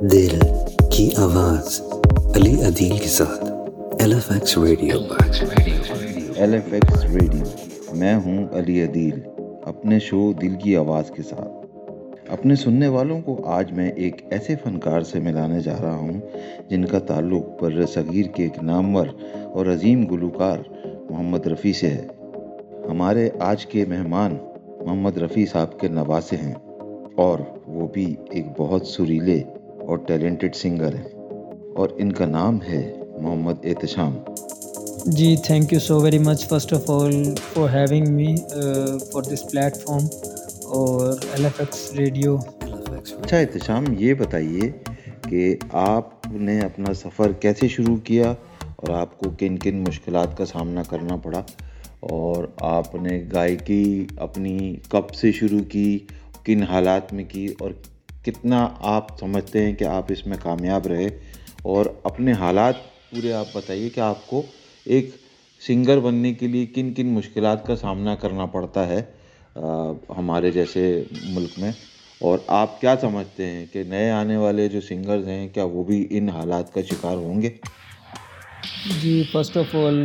دل کی آواز علی عدیل کے ساتھ LFX ریڈیو. LFX ریڈیو، میں ہوں علی عدیل اپنے شو دل کی آواز کے ساتھ. اپنے سننے والوں کو آج میں ایک ایسے فنکار سے ملانے جا رہا ہوں جن کا تعلق بر صغیر کے ایک نامور اور عظیم گلوکار محمد رفیع سے ہے. ہمارے آج کے مہمان محمد رفیع صاحب کے نواسے ہیں اور وہ بھی ایک بہت سریلے اور ٹیلنٹڈ سنگر ہیں، اور ان کا نام ہے Muhammad Ehtisham ji. Thank you so very much first of all for having me for this platform اور LFX ریڈیو. اچھا احتشام، یہ بتائیے کہ آپ نے اپنا سفر کیسے شروع کیا اور آپ کو کن کن مشکلات کا سامنا کرنا پڑا، اور آپ نے گائیکی اپنی کب سے شروع کی، کن حالات میں کی، اور کتنا آپ سمجھتے ہیں کہ آپ اس میں کامیاب رہے، اور اپنے حالات پورے آپ بتائیے کہ آپ کو ایک سنگر بننے کے لیے کن کن مشکلات کا سامنا کرنا پڑتا ہے ہمارے جیسے ملک میں، اور آپ کیا سمجھتے ہیں کہ نئے آنے والے جو سنگرز ہیں کیا وہ بھی ان حالات کا شکار ہوں گے؟ جی فرسٹ آف آل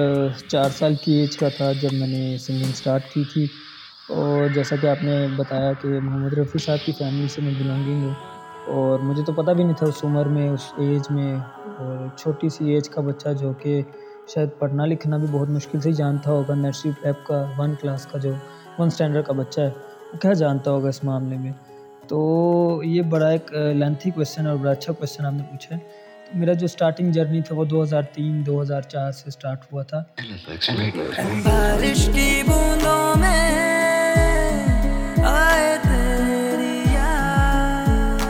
4 سال کی ایج کا تھا جب میں نے سنگنگ سٹارٹ کی تھی، اور جیسا کہ آپ نے بتایا کہ محمد رفیع صاحب کی فیملی سے میں بلانگنگ ہوں، اور مجھے تو پتہ بھی نہیں تھا اس عمر میں، اس ایج میں، اور چھوٹی سی ایج کا بچہ جو کہ شاید پڑھنا لکھنا بھی بہت مشکل سے ہی جانتا ہوگا، نرسری ایپ کا 1 کلاس کا جو 1 اسٹینڈرڈ کا بچہ ہے وہ کیا جانتا ہوگا اس معاملے میں. تو یہ بڑا ایک لینتھی کویشچن اور بڑا اچھا کویشچن آپ نے پوچھا ہے. میرا جو اسٹارٹنگ جرنی تھا وہ 2003-2004 سے اسٹارٹ ہوا تھا. بارش کی بوندوں میں آئے تیری یاد،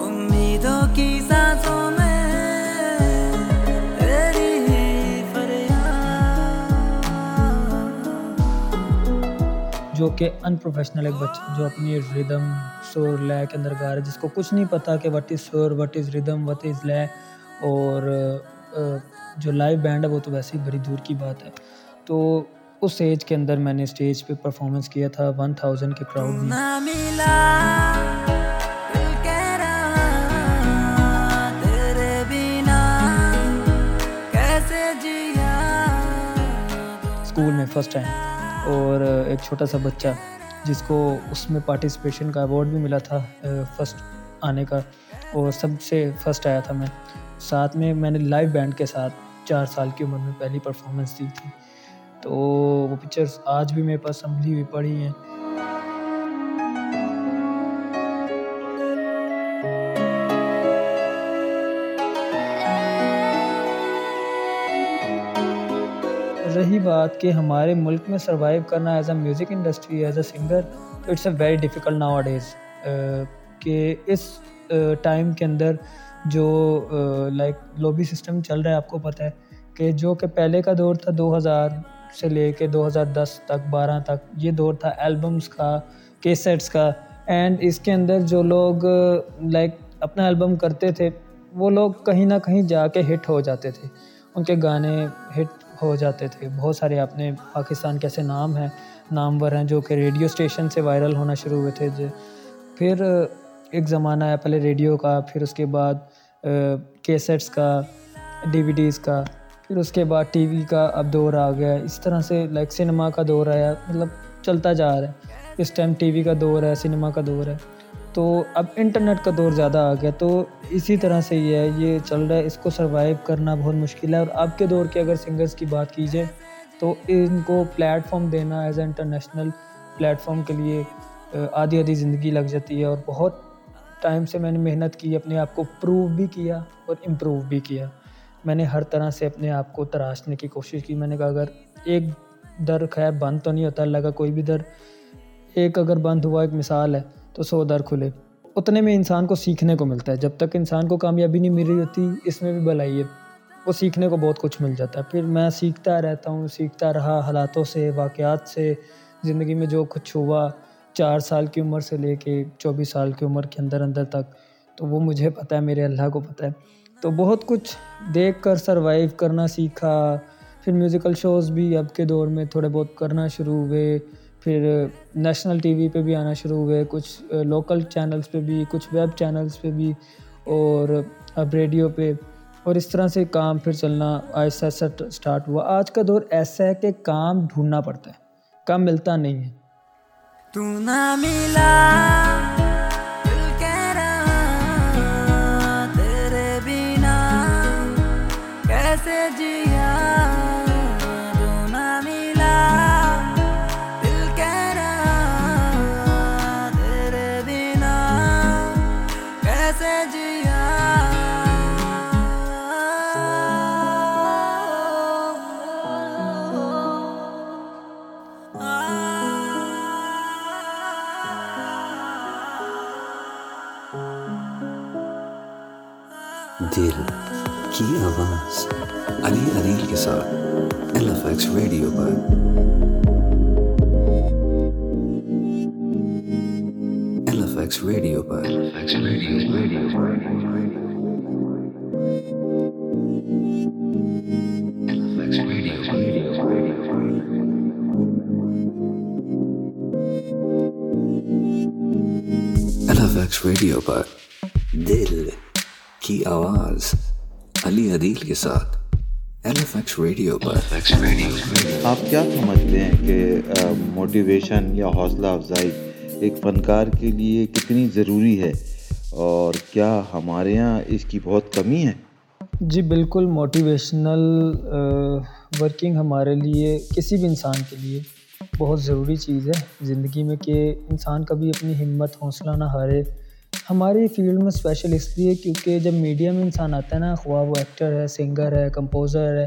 امیدوں کی سانسوں میں تیری فریاد، جو کہ ان پروفیشنل ایک بچہ جو اپنی ریدم سور لے کے اندر گا رہا ہے، جس کو کچھ نہیں پتا کہ وٹ از سور، what is rhythm, what is لے، اور جو لائیو بینڈ ہے وہ تو ویسے ہی بڑی دور کی بات ہے. تو اس ایج کے اندر میں نے اسٹیج پہ پرفارمنس کیا تھا 1000 کے کراؤڈ میں. اسکول میں فرسٹ ٹائم، اور ایک چھوٹا سا بچہ جس کو اس میں پارٹیسپیشن کا ایوارڈ بھی ملا تھا فرسٹ آنے کا، اور سب سے فرسٹ آیا تھا میں. ساتھ میں نے لائیو بینڈ کے ساتھ 4 سال کی عمر میں پہلی پرفارمنس دی تھی. تو وہ پکچرز آج بھی میرے پاس سنبھلی ہوئی پڑی ہیں. رہی بات کہ ہمارے ملک میں سروائیو کرنا as a music industry, as a singer, تو it's a very difficult now days. کہ اس ٹائم کے اندر جو لائک لوبی سسٹم چل رہا ہے، آپ کو پتہ ہے کہ جو کہ پہلے کا دور تھا 2000 سے لے کے 2010 تک 12 تک یہ دور تھا البمز کا، کیسٹس کا، اینڈ اس کے اندر جو لوگ لائک اپنا البم کرتے تھے وہ لوگ کہیں نہ کہیں جا کے ہٹ ہو جاتے تھے، ان کے گانے ہٹ ہو جاتے تھے. بہت سارے آپ نے پاکستان کے ایسے نام ہیں، نامور ہیں، جو کہ ریڈیو اسٹیشن سے وائرل ہونا شروع ہوئے تھے. پھر ایک زمانہ ہے پہلے ریڈیو کا، پھر اس کے بعد کیسٹس کا، DVD کا، پھر اس کے بعد ٹی وی کا اب دور آ گیا. اس طرح سے لائک سنیما کا دور آیا، مطلب چلتا جا رہا ہے. اس ٹائم ٹی وی کا دور ہے، سنیما کا دور ہے، تو اب انٹرنیٹ کا دور زیادہ آ گیا. تو اسی طرح سے یہ ہے، یہ چل رہا ہے، اس کو سروائیو کرنا بہت مشکل ہے. اور اب کے دور کے اگر سنگرز کی بات کی جائے تو ان کو پلیٹ فارم دینا as a international platform کے لیے آدھی زندگی لگ جاتی ہے. اور بہت ٹائم سے میں نے محنت کی، اپنے آپ کو پروو بھی کیا اور امپروو بھی کیا. میں نے ہر طرح سے اپنے آپ کو تراشنے کی کوشش کی. میں نے کہا اگر ایک در خیر بند تو نہیں ہوتا، لگا کوئی بھی در ایک اگر بند ہوا، ایک مثال ہے، تو 100 در کھلے. اتنے میں انسان کو سیکھنے کو ملتا ہے. جب تک انسان کو کامیابی نہیں مل رہی ہوتی، اس میں بھی بھلائی ہے، وہ سیکھنے کو بہت کچھ مل جاتا ہے. پھر میں سیکھتا رہتا ہوں، سیکھتا رہا، حالاتوں سے، واقعات سے، زندگی میں جو کچھ ہوا 4 سال کی عمر سے لے کے 24 سال کی عمر کے اندر تک، تو وہ مجھے پتہ ہے، میرے اللہ کو پتہ ہے. تو بہت کچھ دیکھ کر سروائیو کرنا سیکھا. پھر میوزیکل شوز بھی اب کے دور میں تھوڑے بہت کرنا شروع ہوئے. پھر نیشنل ٹی وی پہ بھی آنا شروع ہوئے، کچھ لوکل چینلز پہ بھی، کچھ ویب چینلز پہ بھی، اور اب ریڈیو پہ، اور اس طرح سے کام پھر چلنا آہستہ آہستہ اسٹارٹ ہوا۔ آج کا دور ایسا ہے کہ کام ڈھونڈنا پڑتا ہے، کام ملتا نہیں ہے۔ تو نہ ملا دل کہہ رہا تیرے بنا کیسے جیا، تو نہ ملا دل کہہ رہا تیرے بنا کیسے جیا۔ دل کی آواز علی عدیل کے ساتھ LFX ریڈیو پر۔ LFX ریڈیو پر LFX ریڈیو پر دل کی آواز علی عدیل کے ساتھ LFX ریڈیو پر۔ آپ کیا سمجھتے ہیں کہ موٹیویشن یا حوصلہ افزائی ایک فنکار کے لیے کتنی ضروری ہے، اور کیا ہمارے یہاں اس کی بہت کمی ہے؟ جی بالکل، موٹیویشنل ورکنگ ہمارے لیے، کسی بھی انسان کے لیے بہت ضروری چیز ہے زندگی میں، کہ انسان کبھی اپنی ہمت حوصلہ نہ ہارے۔ ہماری فیلڈ میں اسپیشل اس لیے کیونکہ جب میڈیا میں انسان آتا ہے نا، خواہ وہ ایکٹر ہے، سنگر ہے، کمپوزر ہے،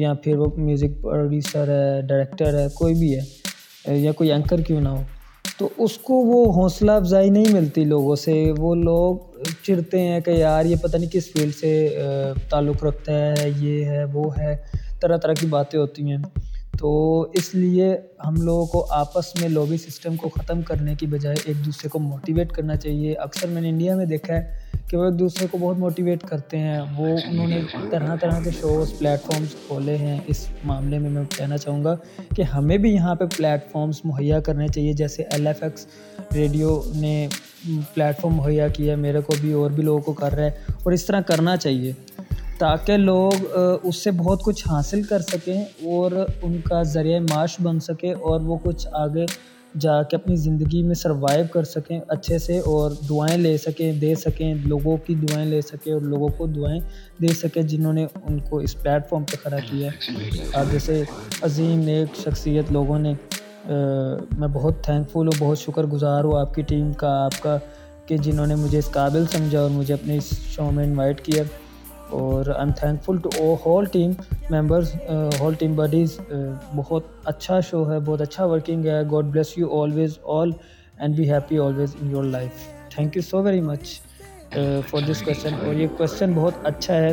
یا پھر وہ میوزک پروڈیوسر ہے، ڈائریکٹر ہے، کوئی بھی ہے، یا کوئی اینکر کیوں نہ ہو، تو اس کو وہ حوصلہ افزائی نہیں ملتی لوگوں سے۔ وہ لوگ چڑھتے ہیں کہ یار یہ پتہ نہیں کس فیلڈ سے تعلق رکھتا ہے، یہ ہے وہ ہے، طرح طرح کی باتیں ہوتی ہیں۔ تو اس لیے ہم لوگوں کو آپس میں لوبی سسٹم کو ختم کرنے کی بجائے ایک دوسرے کو موٹیویٹ کرنا چاہیے۔ اکثر میں نے انڈیا میں دیکھا ہے کہ وہ ایک دوسرے کو بہت موٹیویٹ کرتے ہیں، وہ انہوں نے طرح طرح کے شوز، پلیٹ فارمز کھولے ہیں۔ اس معاملے میں میں کہنا چاہوں گا کہ ہمیں بھی یہاں پہ پلیٹ فارمز مہیا کرنے چاہیے، جیسے LFX ریڈیو نے پلیٹ فارم مہیا کیا میرے کو بھی، اور بھی لوگوں کو کر رہا ہے، اور اس طرح کرنا چاہیے تاکہ لوگ اس سے بہت کچھ حاصل کر سکیں اور ان کا ذریعہ معاش بن سکے، اور وہ کچھ آگے جا کے اپنی زندگی میں سروائیو کر سکیں اچھے سے، اور دعائیں لے سکیں، دے سکیں، لوگوں کی دعائیں لے سکیں، اور لوگوں کو دعائیں دے سکیں جنہوں نے ان کو اس پلیٹ فارم پہ کھڑا کیا۔ آگے سے عظیم نیک شخصیت لوگوں نے، میں بہت تھینک فل ہوں، بہت شکر گزار ہوں آپ کی ٹیم کا، آپ کا، کہ جنہوں نے مجھے اس قابل سمجھا اور مجھے اپنے اس شو میں انوائٹ کیا، اور I am thankful to whole team members, whole team bodies. بہت اچھا شو ہے، بہت اچھا ورکنگ ہے۔ God bless you always all and be happy always in your life. Thank you so very much for this question, اور یہ question بہت اچھا ہے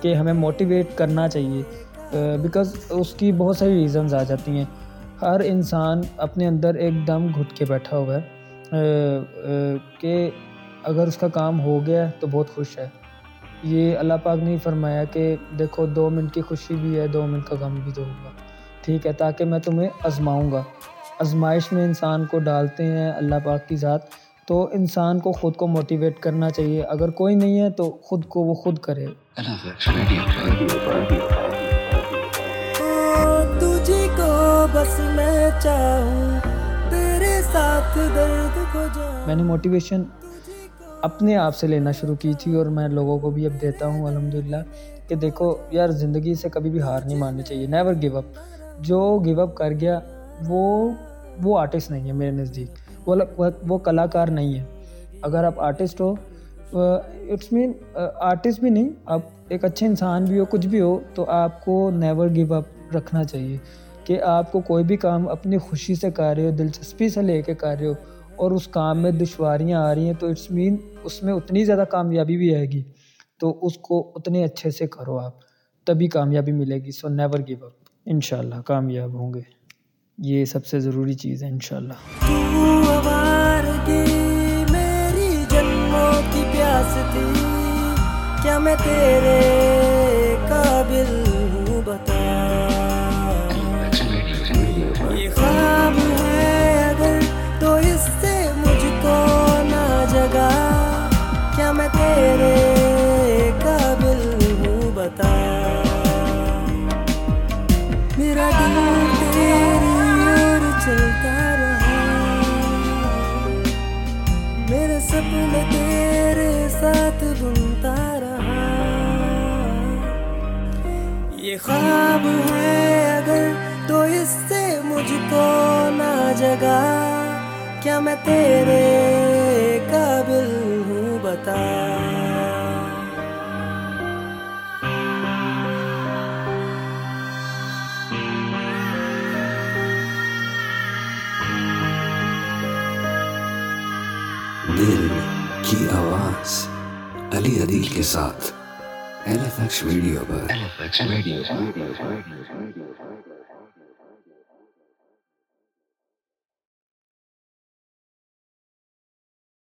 کہ ہمیں موٹیویٹ کرنا چاہیے، بیکاز اس کی بہت ساری ریزنز آ جاتی ہیں۔ ہر انسان اپنے اندر ایک دم گھٹ کے بیٹھا ہوا ہے کہ اگر اس کا کام ہو گیا تو بہت خوش ہے۔ یہ اللہ پاک نے فرمایا کہ دیکھو 2 منٹ کی خوشی بھی ہے، 2 منٹ کا غم بھی دوں گا، ٹھیک ہے، تاکہ میں تمہیں آزماؤں گا۔ آزمائش میں انسان کو ڈالتے ہیں اللہ پاک کی ذات، تو انسان کو خود کو موٹیویٹ کرنا چاہیے۔ اگر کوئی نہیں ہے تو خود کو وہ خود کرے۔ تجھے کو بس میں چاہوں تیرے ساتھ درد کو جاؤں۔ میں نے موٹیویشن اپنے آپ سے لینا شروع کی تھی، اور میں لوگوں کو بھی اب دیتا ہوں الحمدللہ، کہ دیکھو یار زندگی سے کبھی بھی ہار نہیں ماننی چاہیے، نیور گیو اپ۔ جو گیو اپ کر گیا وہ آرٹسٹ نہیں ہے میرے نزدیک، وہ کلاکار نہیں ہے۔ اگر آپ آرٹسٹ ہو، اٹس مین آرٹسٹ بھی نہیں، آپ ایک اچھے انسان بھی ہو، کچھ بھی ہو، تو آپ کو نیور گیو اپ رکھنا چاہیے، کہ آپ کو کوئی بھی کام اپنی خوشی سے کر رہے ہو، دلچسپی سے لے کے کر رہے ہو، اور اس کام میں دشواریاں آ رہی ہیں تو اٹس مین اس میں اتنی زیادہ کامیابی بھی آئے گی، تو اس کو اتنے اچھے سے کرو آپ، تبھی کامیابی ملے گی۔ سو نیور گیو اپ، انشاءاللہ کامیاب ہوں گے، یہ سب سے ضروری چیز ہے انشاءاللہ۔ تیرے قابل ہوں بتا، میرا دل تیری اور چلتا رہا، میرے سپنے تیرے ساتھ بنتا رہا، یہ خواب ہے اگر تو اس سے مجھ کو نہ جگا، کیا میں تیرے قابل ہوں بتا. دل کی آواز علی عدیل کے ساتھ LFX ریڈیو پر.